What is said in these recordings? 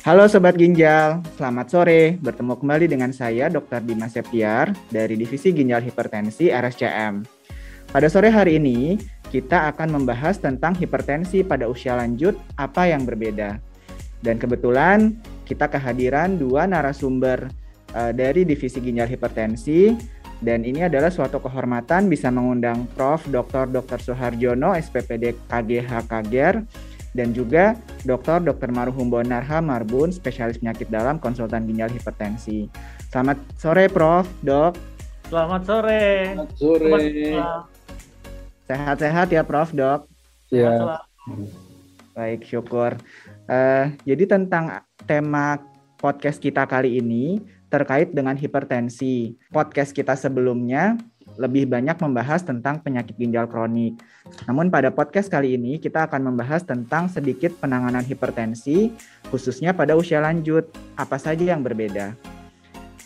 Halo Sobat Ginjal, selamat sore. Bertemu kembali dengan saya Dr. Dimas Septiar dari Divisi Ginjal Hipertensi RSCM. Pada sore hari ini, kita akan membahas tentang hipertensi pada usia lanjut, apa yang berbeda. Dan kebetulan kita kehadiran dua narasumber dari Divisi Ginjal Hipertensi, dan ini adalah suatu kehormatan bisa mengundang Prof. Dr. dr. Suhardjono, SPPD KGH K-Ger, dan juga Dr. dr. Maruhum Bonar H. Marbun, spesialis penyakit dalam, konsultan ginjal hipertensi. Selamat sore Prof. Dok. Selamat sore. Selamat sore. Sehat-sehat ya Prof. Dok. Ya. Baik, syukur. Jadi tentang tema podcast kita kali ini terkait dengan hipertensi. Podcast kita sebelumnya lebih banyak membahas tentang penyakit ginjal kronik. Namun pada podcast kali ini kita akan membahas tentang sedikit penanganan hipertensi khususnya pada usia lanjut. Apa saja yang berbeda?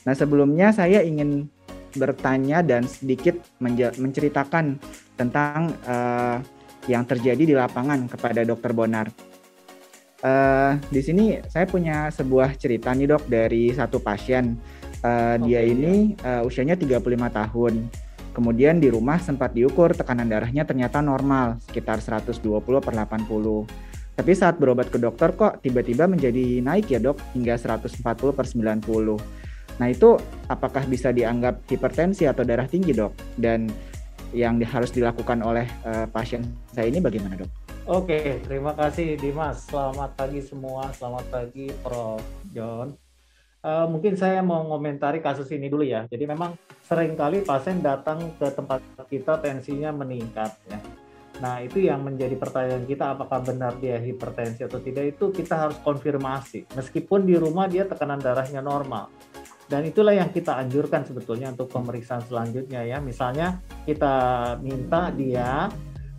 Nah, sebelumnya saya ingin bertanya dan sedikit menceritakan tentang yang terjadi di lapangan kepada Dr. Bonar. Di sini saya punya sebuah cerita nih Dok, dari satu pasien. Dia ini usianya 35 tahun. Kemudian di rumah sempat diukur tekanan darahnya ternyata normal, sekitar 120/80. Tapi saat berobat ke dokter kok tiba-tiba menjadi naik ya Dok, hingga 140/90. Nah itu apakah bisa dianggap hipertensi atau darah tinggi Dok? Dan yang harus dilakukan oleh pasien saya ini bagaimana Dok? Oke, terima kasih Dimas. Selamat pagi semua, selamat pagi Prof. John. Mungkin saya mau komentari kasus ini dulu ya. Jadi memang seringkali pasien datang ke tempat kita tensinya meningkat ya. Nah itu yang menjadi pertanyaan kita, apakah benar dia hipertensi atau tidak, itu kita harus konfirmasi. Meskipun di rumah dia tekanan darahnya normal. Dan itulah yang kita anjurkan sebetulnya untuk pemeriksaan selanjutnya ya. Misalnya kita minta dia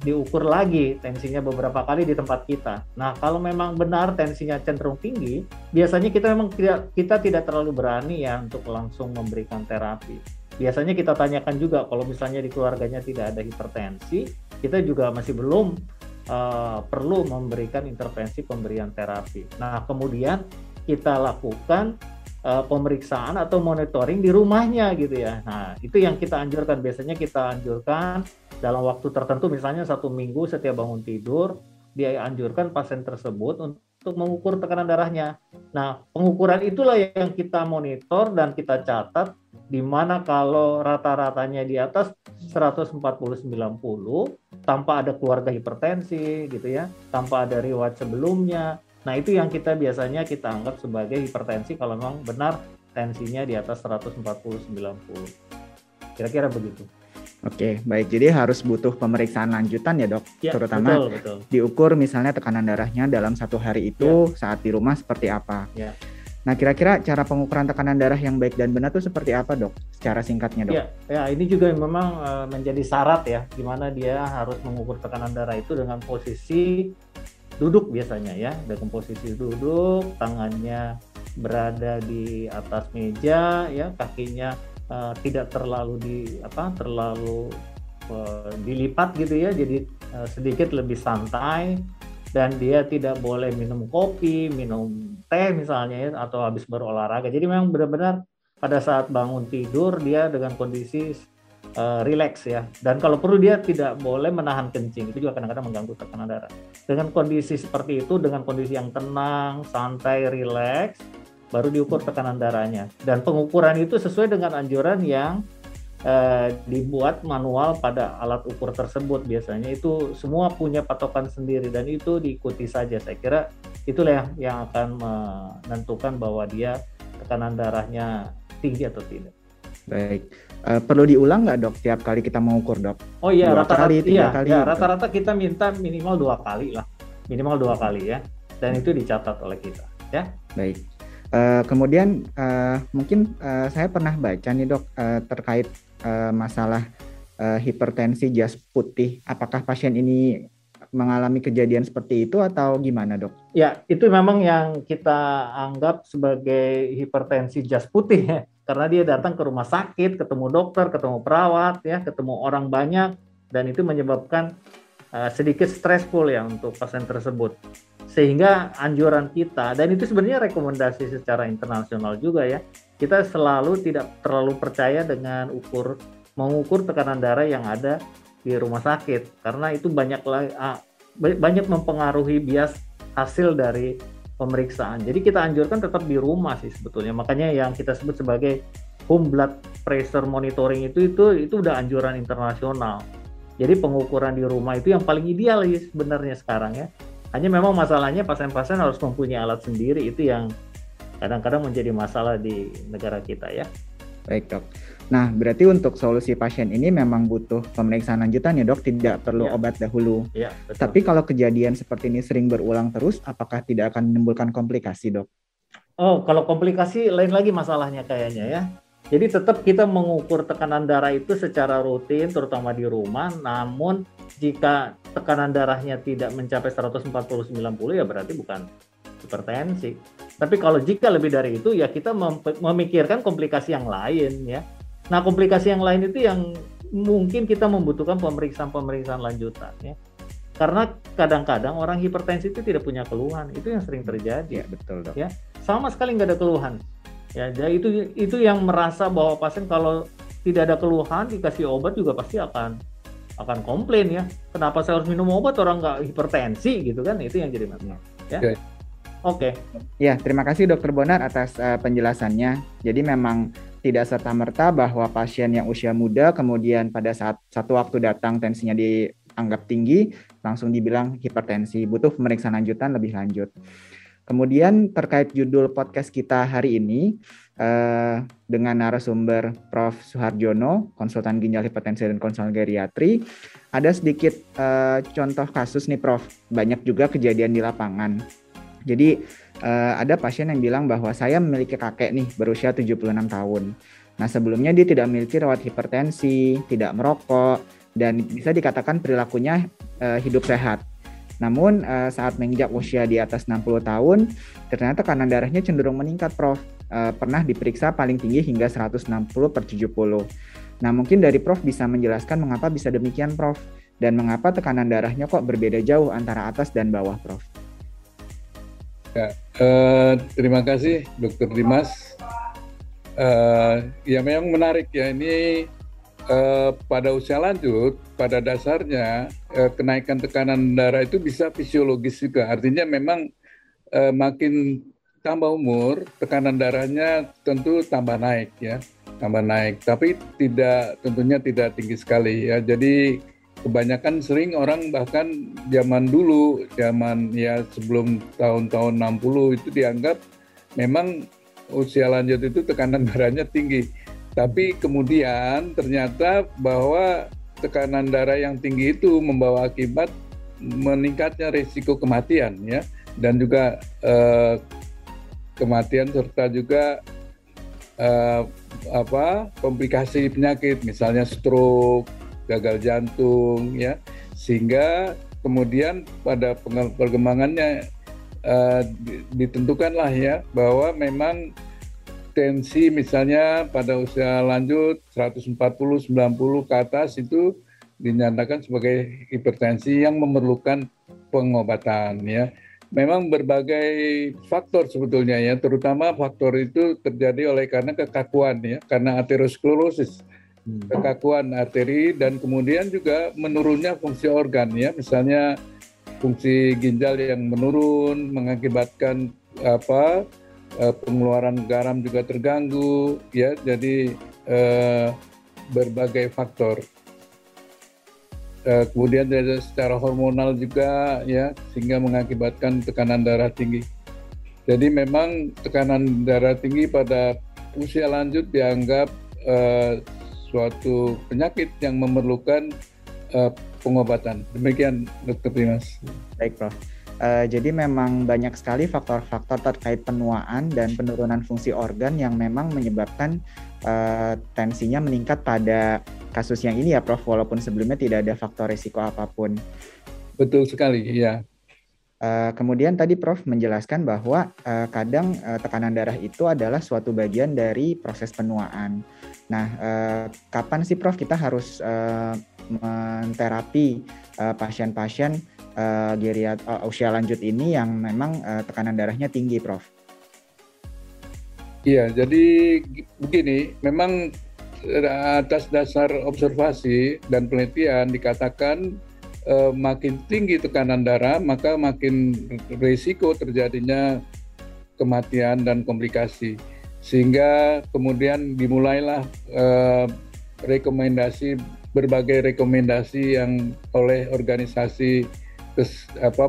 diukur lagi tensinya beberapa kali di tempat kita. Nah, kalau memang benar tensinya cenderung tinggi, biasanya kita tidak terlalu berani ya untuk langsung memberikan terapi. Biasanya kita tanyakan juga kalau misalnya di keluarganya tidak ada hipertensi, kita juga masih belum perlu memberikan intervensi pemberian terapi. Nah, kemudian kita lakukan pemeriksaan atau monitoring di rumahnya gitu ya. Nah, itu yang kita anjurkan. Biasanya kita anjurkan dalam waktu tertentu, misalnya 1 minggu setiap bangun tidur, dia anjurkan pasien tersebut untuk mengukur tekanan darahnya. Nah, pengukuran itulah yang kita monitor dan kita catat, di mana kalau rata-ratanya di atas 140/90, tanpa ada keluarga hipertensi gitu ya, tanpa ada riwayat sebelumnya. Nah, itu yang kita biasanya kita anggap sebagai hipertensi kalau memang benar tensinya di atas 140/90. Kira-kira begitu. Oke, baik. Jadi harus butuh pemeriksaan lanjutan ya, Dok? Ya, terutama betul. Diukur misalnya tekanan darahnya dalam 1 hari itu ya. Saat di rumah seperti apa. Ya. Nah, kira-kira cara pengukuran tekanan darah yang baik dan benar itu seperti apa, Dok? Secara singkatnya, Dok. Ya, ini juga memang menjadi syarat ya, di mana dia harus mengukur tekanan darah itu dengan posisi duduk biasanya ya, dengan posisi duduk, tangannya berada di atas meja ya, kakinya tidak terlalu dilipat gitu ya, jadi sedikit lebih santai. Dan dia tidak boleh minum kopi, minum teh misalnya ya, atau habis berolahraga. Jadi memang benar-benar pada saat bangun tidur dia dengan kondisi relax ya. Dan kalau perlu dia tidak boleh menahan kencing, itu juga kadang-kadang mengganggu tekanan darah. Dengan kondisi seperti itu, dengan kondisi yang tenang, santai, relax, baru diukur tekanan darahnya. Dan pengukuran itu sesuai dengan anjuran yang dibuat manual pada alat ukur tersebut. Biasanya itu semua punya patokan sendiri dan itu diikuti saja. Saya kira itulah yang akan menentukan bahwa dia tekanan darahnya tinggi atau tidak. Baik, perlu diulang nggak Dok tiap kali kita mengukur Dok? Oh iya, rata-rata kita minta minimal 2 kali lah, minimal 2 kali ya. Dan itu dicatat oleh kita ya. Baik. Kemudian mungkin saya pernah baca nih Dok terkait masalah hipertensi jas putih. Apakah pasien ini mengalami kejadian seperti itu atau gimana Dok? Ya, itu memang yang kita anggap sebagai hipertensi jas putih ya. Karena dia datang ke rumah sakit, ketemu dokter, ketemu perawat ya, ketemu orang banyak, dan itu menyebabkan sedikit stressful ya untuk pasien tersebut. Sehingga anjuran kita, dan itu sebenarnya rekomendasi secara internasional juga ya, kita selalu tidak terlalu percaya dengan mengukur tekanan darah yang ada di rumah sakit, karena itu banyak mempengaruhi bias hasil dari pemeriksaan. Jadi kita anjurkan tetap di rumah sih sebetulnya. Makanya yang kita sebut sebagai home blood pressure monitoring itu udah anjuran internasional. Jadi pengukuran di rumah itu yang paling ideal ya sebenarnya sekarang ya. Hanya memang masalahnya pasien-pasien harus mempunyai alat sendiri, itu yang kadang-kadang menjadi masalah di negara kita ya. Baik dok. Nah berarti untuk solusi pasien ini memang butuh pemeriksaan lanjutan ya dok, tidak perlu obat dahulu. Ya, betul. Tapi kalau kejadian seperti ini sering berulang terus, apakah tidak akan menimbulkan komplikasi dok? Oh kalau komplikasi lain lagi masalahnya kayaknya ya. Jadi tetap kita mengukur tekanan darah itu secara rutin, terutama di rumah. Namun jika tekanan darahnya tidak mencapai 140/90 ya berarti bukan hipertensi. Tapi kalau jika lebih dari itu ya kita memikirkan komplikasi yang lain ya. Nah komplikasi yang lain itu yang mungkin kita membutuhkan pemeriksaan-pemeriksaan lanjutan ya. Karena kadang-kadang orang hipertensi itu tidak punya keluhan, itu yang sering terjadi. Ya, betul dok. Ya, sama sekali nggak ada keluhan. Ya, jadi itu yang merasa bahwa pasien kalau tidak ada keluhan dikasih obat juga pasti akan komplain ya. Kenapa saya harus minum obat, orang nggak hipertensi gitu kan? Itu yang jadi masalah. Ya. Oke. Ya, terima kasih Dr. Bonar atas penjelasannya. Jadi memang tidak serta-merta bahwa pasien yang usia muda kemudian pada saat satu waktu datang tensinya dianggap tinggi langsung dibilang hipertensi, butuh pemeriksaan lanjutan lebih lanjut. Kemudian terkait judul podcast kita hari ini dengan narasumber Prof. Suhardjono, konsultan ginjal hipertensi dan konselor geriatri, ada sedikit contoh kasus nih Prof, banyak juga kejadian di lapangan. Jadi ada pasien yang bilang bahwa saya memiliki kakek nih berusia 76 tahun. Nah sebelumnya dia tidak memiliki riwayat hipertensi, tidak merokok, dan bisa dikatakan perilakunya hidup sehat. Namun saat menginjak usia di atas 60 tahun, ternyata tekanan darahnya cenderung meningkat, Prof. Pernah diperiksa paling tinggi hingga 160/70. Nah, mungkin dari Prof bisa menjelaskan mengapa bisa demikian, Prof. Dan mengapa tekanan darahnya kok berbeda jauh antara atas dan bawah, Prof. Ya, terima kasih, Dr. Dimas. Ya, memang menarik ya. Ini pada usia lanjut, pada dasarnya kenaikan tekanan darah itu bisa fisiologis juga. Artinya memang makin tambah umur, tekanan darahnya tentu tambah naik ya, tambah naik. Tapi tentunya tidak tinggi sekali ya. Jadi kebanyakan sering orang bahkan zaman dulu, zaman ya sebelum tahun-tahun 60 itu dianggap memang usia lanjut itu tekanan darahnya tinggi. Tapi kemudian ternyata bahwa tekanan darah yang tinggi itu membawa akibat meningkatnya risiko kematian ya, dan juga kematian serta juga komplikasi penyakit misalnya stroke, gagal jantung ya, sehingga kemudian pada perkembangannya ditentukanlah ya bahwa memang tensi misalnya pada usia lanjut 140/90 ke atas itu dinyatakan sebagai hipertensi yang memerlukan pengobatan ya. Memang berbagai faktor sebetulnya ya, terutama faktor itu terjadi oleh karena kekakuan ya, karena aterosklerosis, kekakuan arteri, dan kemudian juga menurunnya fungsi organ ya, misalnya fungsi ginjal yang menurun mengakibatkan pengeluaran garam juga terganggu ya, jadi berbagai faktor. Kemudian ada secara hormonal juga ya, sehingga mengakibatkan tekanan darah tinggi. Jadi memang tekanan darah tinggi pada usia lanjut dianggap suatu penyakit yang memerlukan pengobatan. Demikian Dr. Dimas. Baik Prof. Jadi memang banyak sekali faktor-faktor terkait penuaan dan penurunan fungsi organ yang memang menyebabkan tensinya meningkat pada kasus yang ini ya Prof, walaupun sebelumnya tidak ada faktor risiko apapun. Betul sekali, iya. Kemudian tadi Prof menjelaskan bahwa kadang tekanan darah itu adalah suatu bagian dari proses penuaan. Nah, kapan sih Prof kita harus menterapi pasien-pasien usia lanjut ini yang memang tekanan darahnya tinggi, Prof? Iya, jadi begini, memang atas dasar observasi dan penelitian dikatakan makin tinggi tekanan darah, maka makin risiko terjadinya kematian dan komplikasi. Sehingga kemudian dimulailah berbagai rekomendasi yang oleh organisasi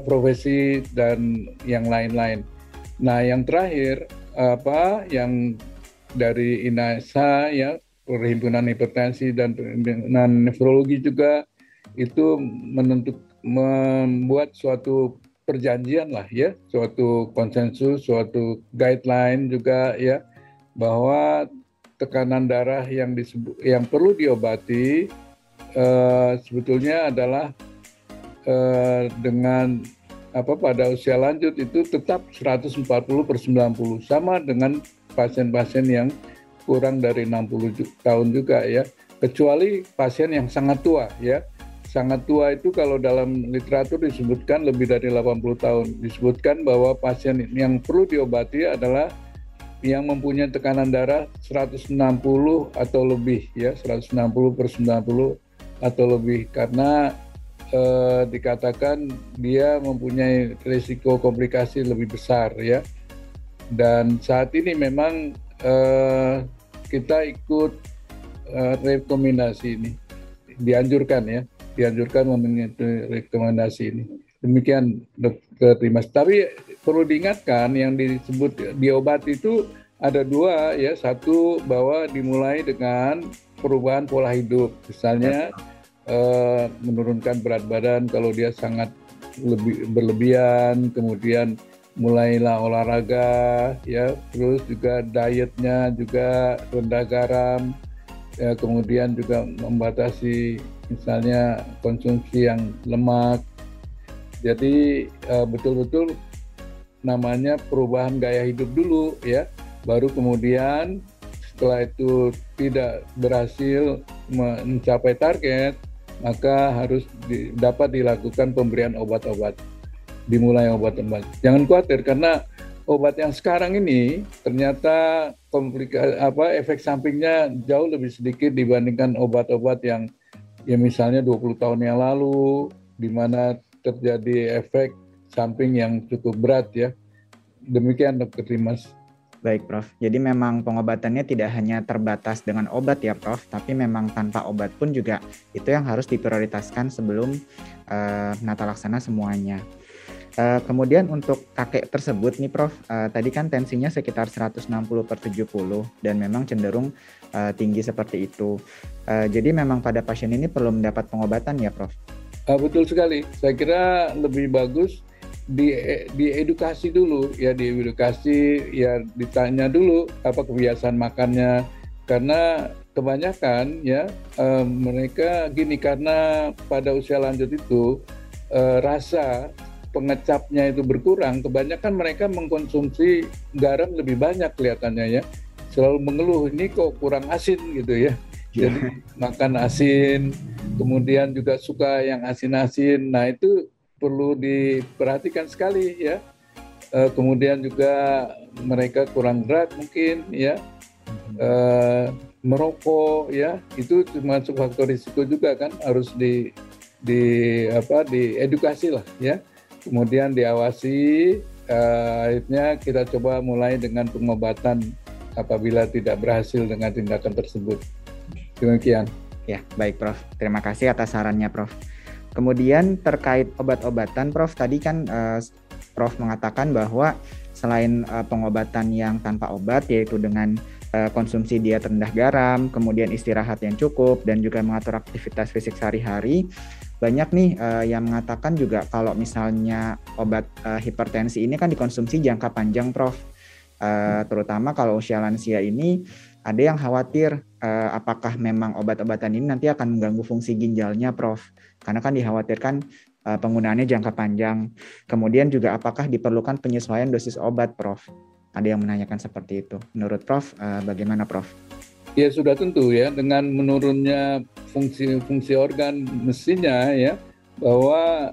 profesi dan yang lain-lain. Nah, yang terakhir yang dari INASA ya, Perhimpunan Hipertensi dan Perhimpunan Nefrologi juga itu membuat suatu perjanjian lah ya, suatu konsensus, suatu guideline juga ya, bahwa tekanan darah yang perlu diobati sebetulnya adalah dengan pada usia lanjut itu tetap 140/90, sama dengan pasien-pasien yang kurang dari 60 tahun juga ya, kecuali pasien yang sangat tua ya. Sangat tua itu kalau dalam literatur disebutkan lebih dari 80 tahun. Disebutkan bahwa pasien yang perlu diobati adalah yang mempunyai tekanan darah 160 atau lebih ya, 160/90 atau lebih, karena dikatakan dia mempunyai risiko komplikasi lebih besar ya. Dan saat ini memang kita ikut rekomendasi ini, dianjurkan ya. Dianjurkan memenuhi rekomendasi ini. Demikian Dr. Dimas. Tapi perlu diingatkan yang disebut diobati itu ada dua ya. Satu, bahwa dimulai dengan perubahan pola hidup. Misalnya menurunkan berat badan kalau dia sangat berlebihan, kemudian mulailah olahraga ya, terus juga dietnya juga rendah garam. Ya, kemudian juga membatasi misalnya konsumsi yang lemak. Jadi betul-betul namanya perubahan gaya hidup dulu ya, baru kemudian setelah itu tidak berhasil mencapai target, maka harus dapat dilakukan pemberian obat-obat. Dimulai obat-obat. Jangan khawatir, karena obat yang sekarang ini ternyata efek sampingnya jauh lebih sedikit dibandingkan obat-obat yang ya misalnya 20 tahun yang lalu, di mana terjadi efek samping yang cukup berat ya. Demikian Dr. Dimas. Baik, Prof. Jadi memang pengobatannya tidak hanya terbatas dengan obat ya, Prof, tapi memang tanpa obat pun juga itu yang harus diprioritaskan sebelum nata laksana semuanya. Kemudian untuk kakek tersebut nih, Prof, tadi kan tensinya sekitar 160/70 dan memang cenderung tinggi seperti itu. Jadi memang pada pasien ini perlu mendapat pengobatan ya, Prof? Betul sekali. Saya kira lebih bagus diedukasi dulu ya, ditanya dulu apa kebiasaan makannya, karena kebanyakan ya mereka gini, karena pada usia lanjut itu rasa pengecapnya itu berkurang, kebanyakan mereka mengkonsumsi garam lebih banyak kelihatannya ya. Selalu mengeluh, ini kok kurang asin gitu ya. Jadi makan asin, kemudian juga suka yang asin-asin. Nah itu perlu diperhatikan sekali ya. Kemudian juga mereka kurang gerak mungkin ya. Merokok ya, itu termasuk faktor risiko juga kan, harus diedukasi lah ya. Kemudian diawasi, akhirnya kita coba mulai dengan pengobatan apabila tidak berhasil dengan tindakan tersebut. Demikian. Ya, baik, Prof. Terima kasih atas sarannya, Prof. Kemudian terkait obat-obatan, Prof, tadi kan Prof mengatakan bahwa selain pengobatan yang tanpa obat, yaitu dengan konsumsi diet rendah garam, kemudian istirahat yang cukup, dan juga mengatur aktivitas fisik sehari-hari, banyak nih yang mengatakan juga kalau misalnya obat hipertensi ini kan dikonsumsi jangka panjang, Prof. Terutama kalau usia lansia ini ada yang khawatir apakah memang obat-obatan ini nanti akan mengganggu fungsi ginjalnya, Prof. Karena kan dikhawatirkan penggunaannya jangka panjang. Kemudian juga apakah diperlukan penyesuaian dosis obat, Prof. Ada yang menanyakan seperti itu. Menurut Prof, bagaimana, Prof? Ya sudah tentu ya, dengan menurunnya fungsi organ mestinya ya, bahwa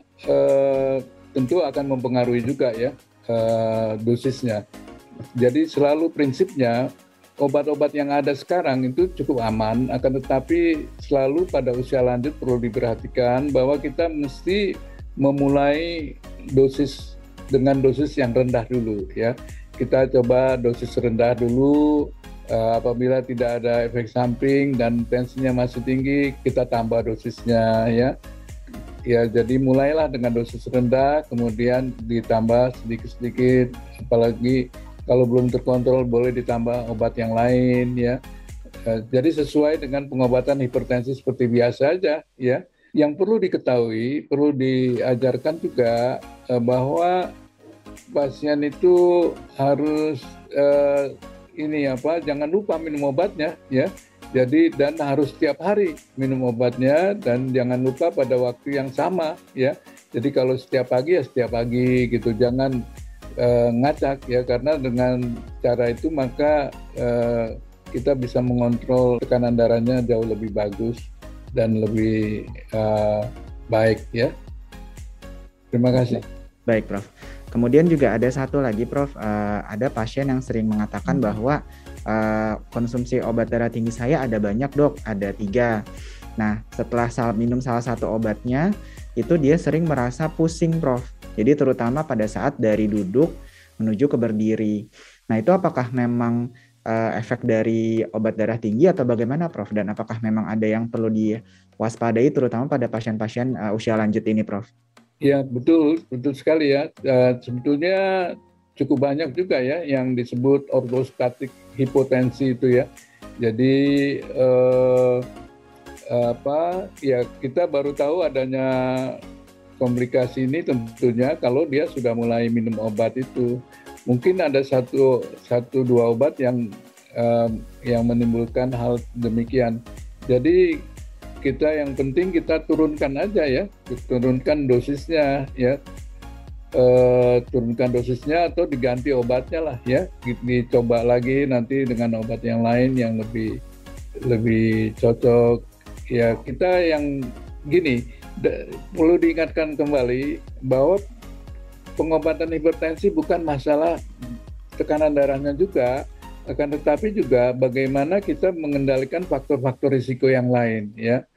tentu akan mempengaruhi juga ya dosisnya. Jadi selalu prinsipnya obat-obat yang ada sekarang itu cukup aman, akan tetapi selalu pada usia lanjut perlu diperhatikan bahwa kita mesti memulai dosis dengan dosis yang rendah dulu ya. Kita coba dosis rendah dulu, apabila tidak ada efek samping dan tensinya masih tinggi, kita tambah dosisnya ya. Ya, jadi mulailah dengan dosis rendah, kemudian ditambah sedikit-sedikit, apalagi kalau belum terkontrol boleh ditambah obat yang lain ya. Jadi sesuai dengan pengobatan hipertensi seperti biasa aja ya. Yang perlu diketahui, perlu diajarkan juga bahwa pasien itu harus jangan lupa minum obatnya ya. Jadi dan harus tiap hari minum obatnya dan jangan lupa pada waktu yang sama ya. Jadi kalau setiap pagi ya setiap pagi gitu, jangan ngacak ya, karena dengan cara itu maka kita bisa mengontrol tekanan darahnya jauh lebih bagus dan lebih baik ya. Terima kasih. Baik Prof. Kemudian juga ada satu lagi Prof, ada pasien yang sering mengatakan bahwa konsumsi obat darah tinggi saya ada banyak dok, ada 3. Nah setelah minum salah satu obatnya itu dia sering merasa pusing Prof, jadi terutama pada saat dari duduk menuju ke berdiri. Nah itu apakah memang efek dari obat darah tinggi atau bagaimana Prof, dan apakah memang ada yang perlu diwaspadai terutama pada pasien-pasien usia lanjut ini Prof? Ya betul sekali ya, sebetulnya cukup banyak juga ya yang disebut orthostatic hipotensi itu ya. Jadi kita baru tahu adanya komplikasi ini tentunya kalau dia sudah mulai minum obat itu. Mungkin ada satu dua obat yang menimbulkan hal demikian. Jadi kita yang penting kita turunkan aja ya, turunkan dosisnya ya. Turunkan dosisnya atau diganti obatnya lah ya, dicoba lagi nanti dengan obat yang lain yang lebih cocok ya. Kita yang gini perlu diingatkan kembali bahwa pengobatan hipertensi bukan masalah tekanan darahnya juga, akan tetapi juga bagaimana kita mengendalikan faktor-faktor risiko yang lain ya.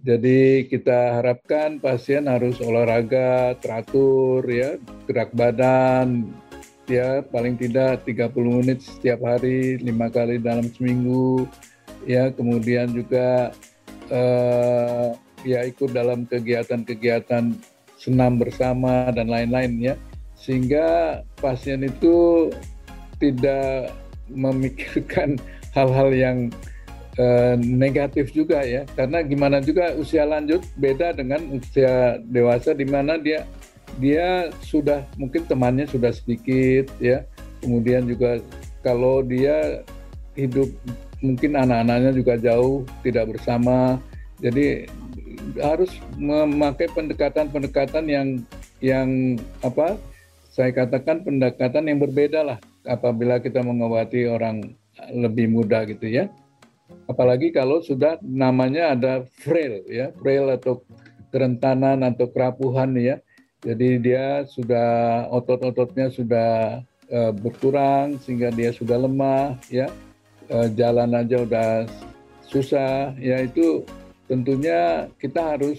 Jadi kita harapkan pasien harus olahraga teratur ya, gerak badan ya paling tidak 30 menit setiap hari 5 kali dalam seminggu ya, kemudian juga ikut dalam kegiatan-kegiatan senam bersama dan lain-lain ya, sehingga pasien itu tidak memikirkan hal-hal yang negatif juga ya, karena gimana juga usia lanjut beda dengan usia dewasa di mana dia sudah mungkin temannya sudah sedikit ya, kemudian juga kalau dia hidup mungkin anak-anaknya juga jauh tidak bersama, jadi harus memakai pendekatan-pendekatan yang saya katakan pendekatan yang berbeda lah apabila kita mengobati orang lebih muda gitu ya. Apalagi kalau sudah namanya ada frail ya, frail atau kerentanan atau kerapuhan ya. Jadi dia sudah otot-ototnya sudah berkurang sehingga dia sudah lemah ya. Jalan aja udah susah ya, itu tentunya kita harus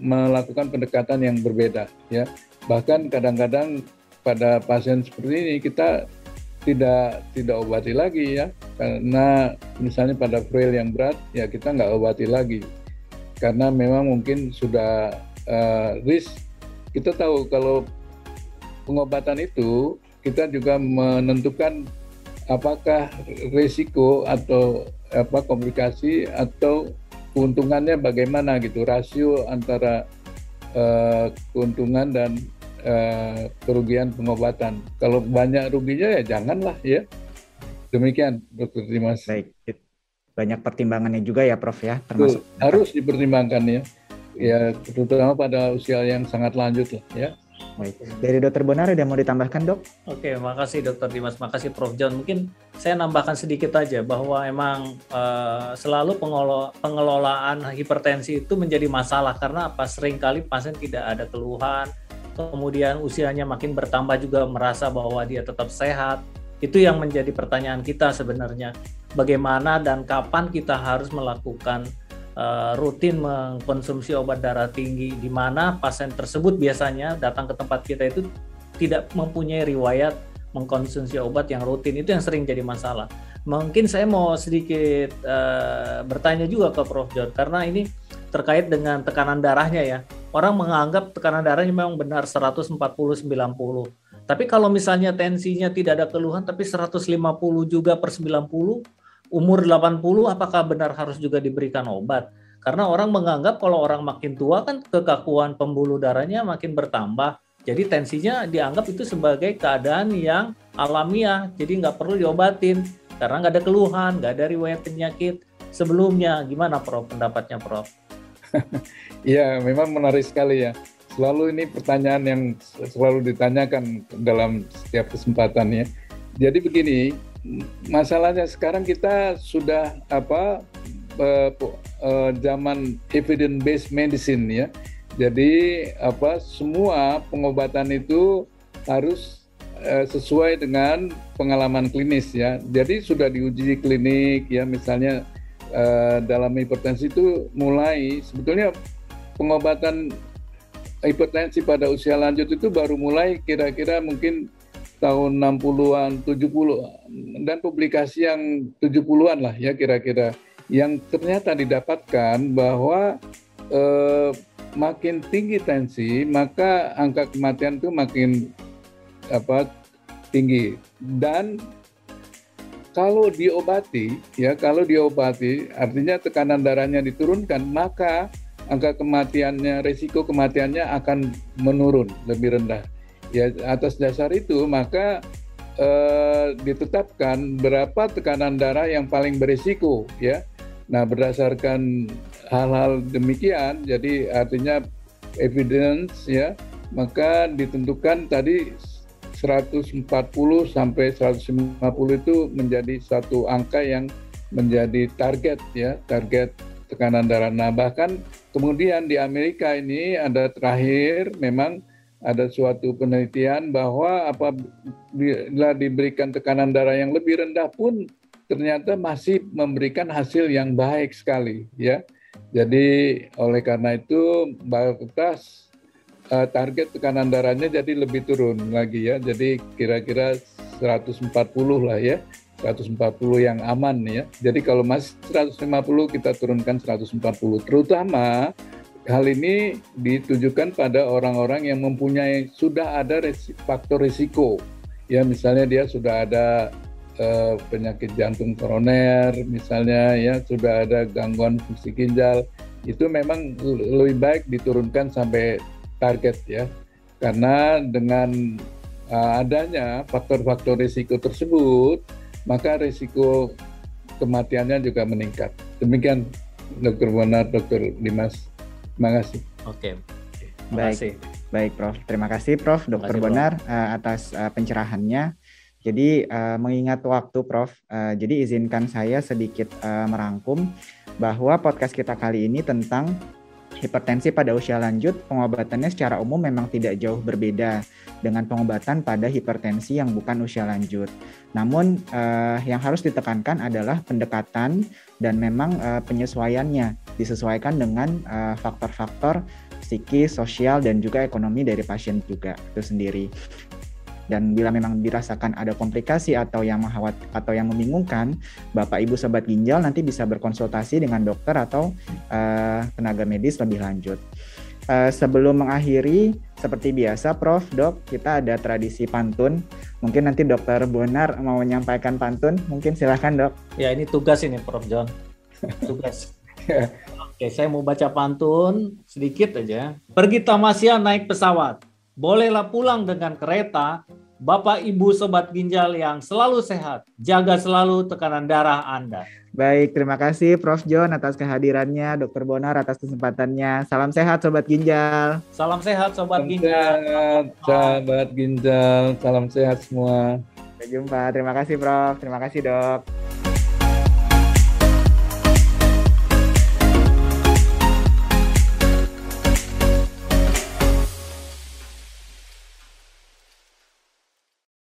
melakukan pendekatan yang berbeda ya. Bahkan kadang-kadang pada pasien seperti ini kita tidak obati lagi ya, karena misalnya pada frail yang berat ya kita nggak obati lagi karena memang mungkin sudah risk. Kita tahu kalau pengobatan itu kita juga menentukan apakah risiko atau komplikasi atau keuntungannya bagaimana gitu, rasio antara keuntungan dan kerugian pengobatan. Kalau banyak ruginya ya janganlah ya. Demikian Dr. Dimas. Baik. Banyak pertimbangannya juga ya Prof ya, termasuk harus dipertimbangkan ya. Ya terutama pada usia yang sangat lanjut lah ya. Baik, dari Dr. Bonar ada mau ditambahkan, Dok? Oke, makasih Dr. Dimas, makasih Prof. John. Mungkin saya nambahkan sedikit aja bahwa emang selalu pengelolaan hipertensi itu menjadi masalah karena apa? Seringkali pasien tidak ada keluhan, kemudian usianya makin bertambah juga merasa bahwa dia tetap sehat. Itu yang menjadi pertanyaan kita sebenarnya. Bagaimana dan kapan kita harus melakukan rutin mengkonsumsi obat darah tinggi, di mana pasien tersebut biasanya datang ke tempat kita itu tidak mempunyai riwayat mengkonsumsi obat yang rutin. Itu yang sering jadi masalah. Mungkin saya mau sedikit bertanya juga ke Prof. John, karena ini terkait dengan tekanan darahnya ya. Orang menganggap tekanan darahnya memang benar 140/90. Tapi kalau misalnya tensinya tidak ada keluhan, tapi 150 juga per 90, umur 80 apakah benar harus juga diberikan obat? Karena orang menganggap kalau orang makin tua kan kekakuan pembuluh darahnya makin bertambah. Jadi tensinya dianggap itu sebagai keadaan yang alamiah. Jadi nggak perlu diobatin karena nggak ada keluhan, nggak ada riwayat penyakit sebelumnya. Gimana Prof pendapatnya Prof? Ya memang menarik sekali ya. Selalu ini pertanyaan yang selalu ditanyakan dalam setiap kesempatan ya. Jadi begini. Masalahnya sekarang kita sudah zaman evidence based medicine ya. Jadi semua pengobatan itu harus sesuai dengan pengalaman klinis ya. Jadi sudah diuji klinik ya, misalnya dalam hipertensi itu mulai sebetulnya pengobatan hipertensi pada usia lanjut itu baru mulai kira-kira mungkin tahun 60-an, 70 dan publikasi yang 70-an lah ya kira-kira, yang ternyata didapatkan bahwa makin tinggi tensi maka angka kematian itu makin tinggi, dan kalau diobati artinya tekanan darahnya diturunkan maka angka kematiannya, risiko kematiannya akan menurun lebih rendah. Ya, atas dasar itu maka ditetapkan berapa tekanan darah yang paling berisiko ya. Nah, berdasarkan hal-hal demikian, jadi artinya evidence ya, maka ditentukan tadi 140 sampai 150 itu menjadi satu angka yang menjadi target ya, target tekanan darah. Nah, bahkan kemudian di Amerika ini ada terakhir memang ada suatu penelitian bahwa apabila diberikan tekanan darah yang lebih rendah pun ternyata masih memberikan hasil yang baik sekali ya. Jadi oleh karena itu batas target tekanan darahnya jadi lebih turun lagi ya. Jadi kira-kira 140 lah ya. 140 yang aman ya. Jadi kalau masih 150 kita turunkan 140. Terutama hal ini ditujukan pada orang-orang yang mempunyai sudah ada faktor risiko, ya misalnya dia sudah ada penyakit jantung koroner, misalnya ya sudah ada gangguan fungsi ginjal, itu memang lebih baik diturunkan sampai target ya, karena dengan adanya faktor-faktor risiko tersebut, maka risiko kematiannya juga meningkat. Demikian Dr. Bonar, Dr. Dimas. Terima kasih. Oke. Baik, Prof. Terima kasih, Prof. Dr. Bonar atas pencerahannya. Jadi mengingat waktu, Prof. Jadi izinkan saya sedikit merangkum bahwa podcast kita kali ini tentang hipertensi pada usia lanjut, pengobatannya secara umum memang tidak jauh berbeda dengan pengobatan pada hipertensi yang bukan usia lanjut. Namun yang harus ditekankan adalah pendekatan dan memang penyesuaiannya disesuaikan dengan faktor-faktor psikis, sosial, dan juga ekonomi dari pasien juga itu sendiri. Dan bila memang dirasakan ada komplikasi atau yang membingungkan, Bapak Ibu Sobat Ginjal nanti bisa berkonsultasi dengan dokter atau tenaga medis lebih lanjut. Sebelum mengakhiri, seperti biasa Prof, Dok, kita ada tradisi pantun. Mungkin nanti Dr. Bonar mau menyampaikan pantun, mungkin silakan Dok. Ya ini tugas ini Prof John, tugas. Oke, saya mau baca pantun sedikit aja. Pergi tamasya naik pesawat. Bolehlah pulang dengan kereta, Bapak Ibu Sobat Ginjal yang selalu sehat, jaga selalu tekanan darah Anda. Baik, terima kasih Prof. John atas kehadirannya, Dr. Bonar atas kesempatannya. Salam sehat Sobat Ginjal. Salam sehat Sobat Ginjal. Sobat Ginjal, salam sehat semua. Sampai jumpa, terima kasih Prof. Terima kasih Dok.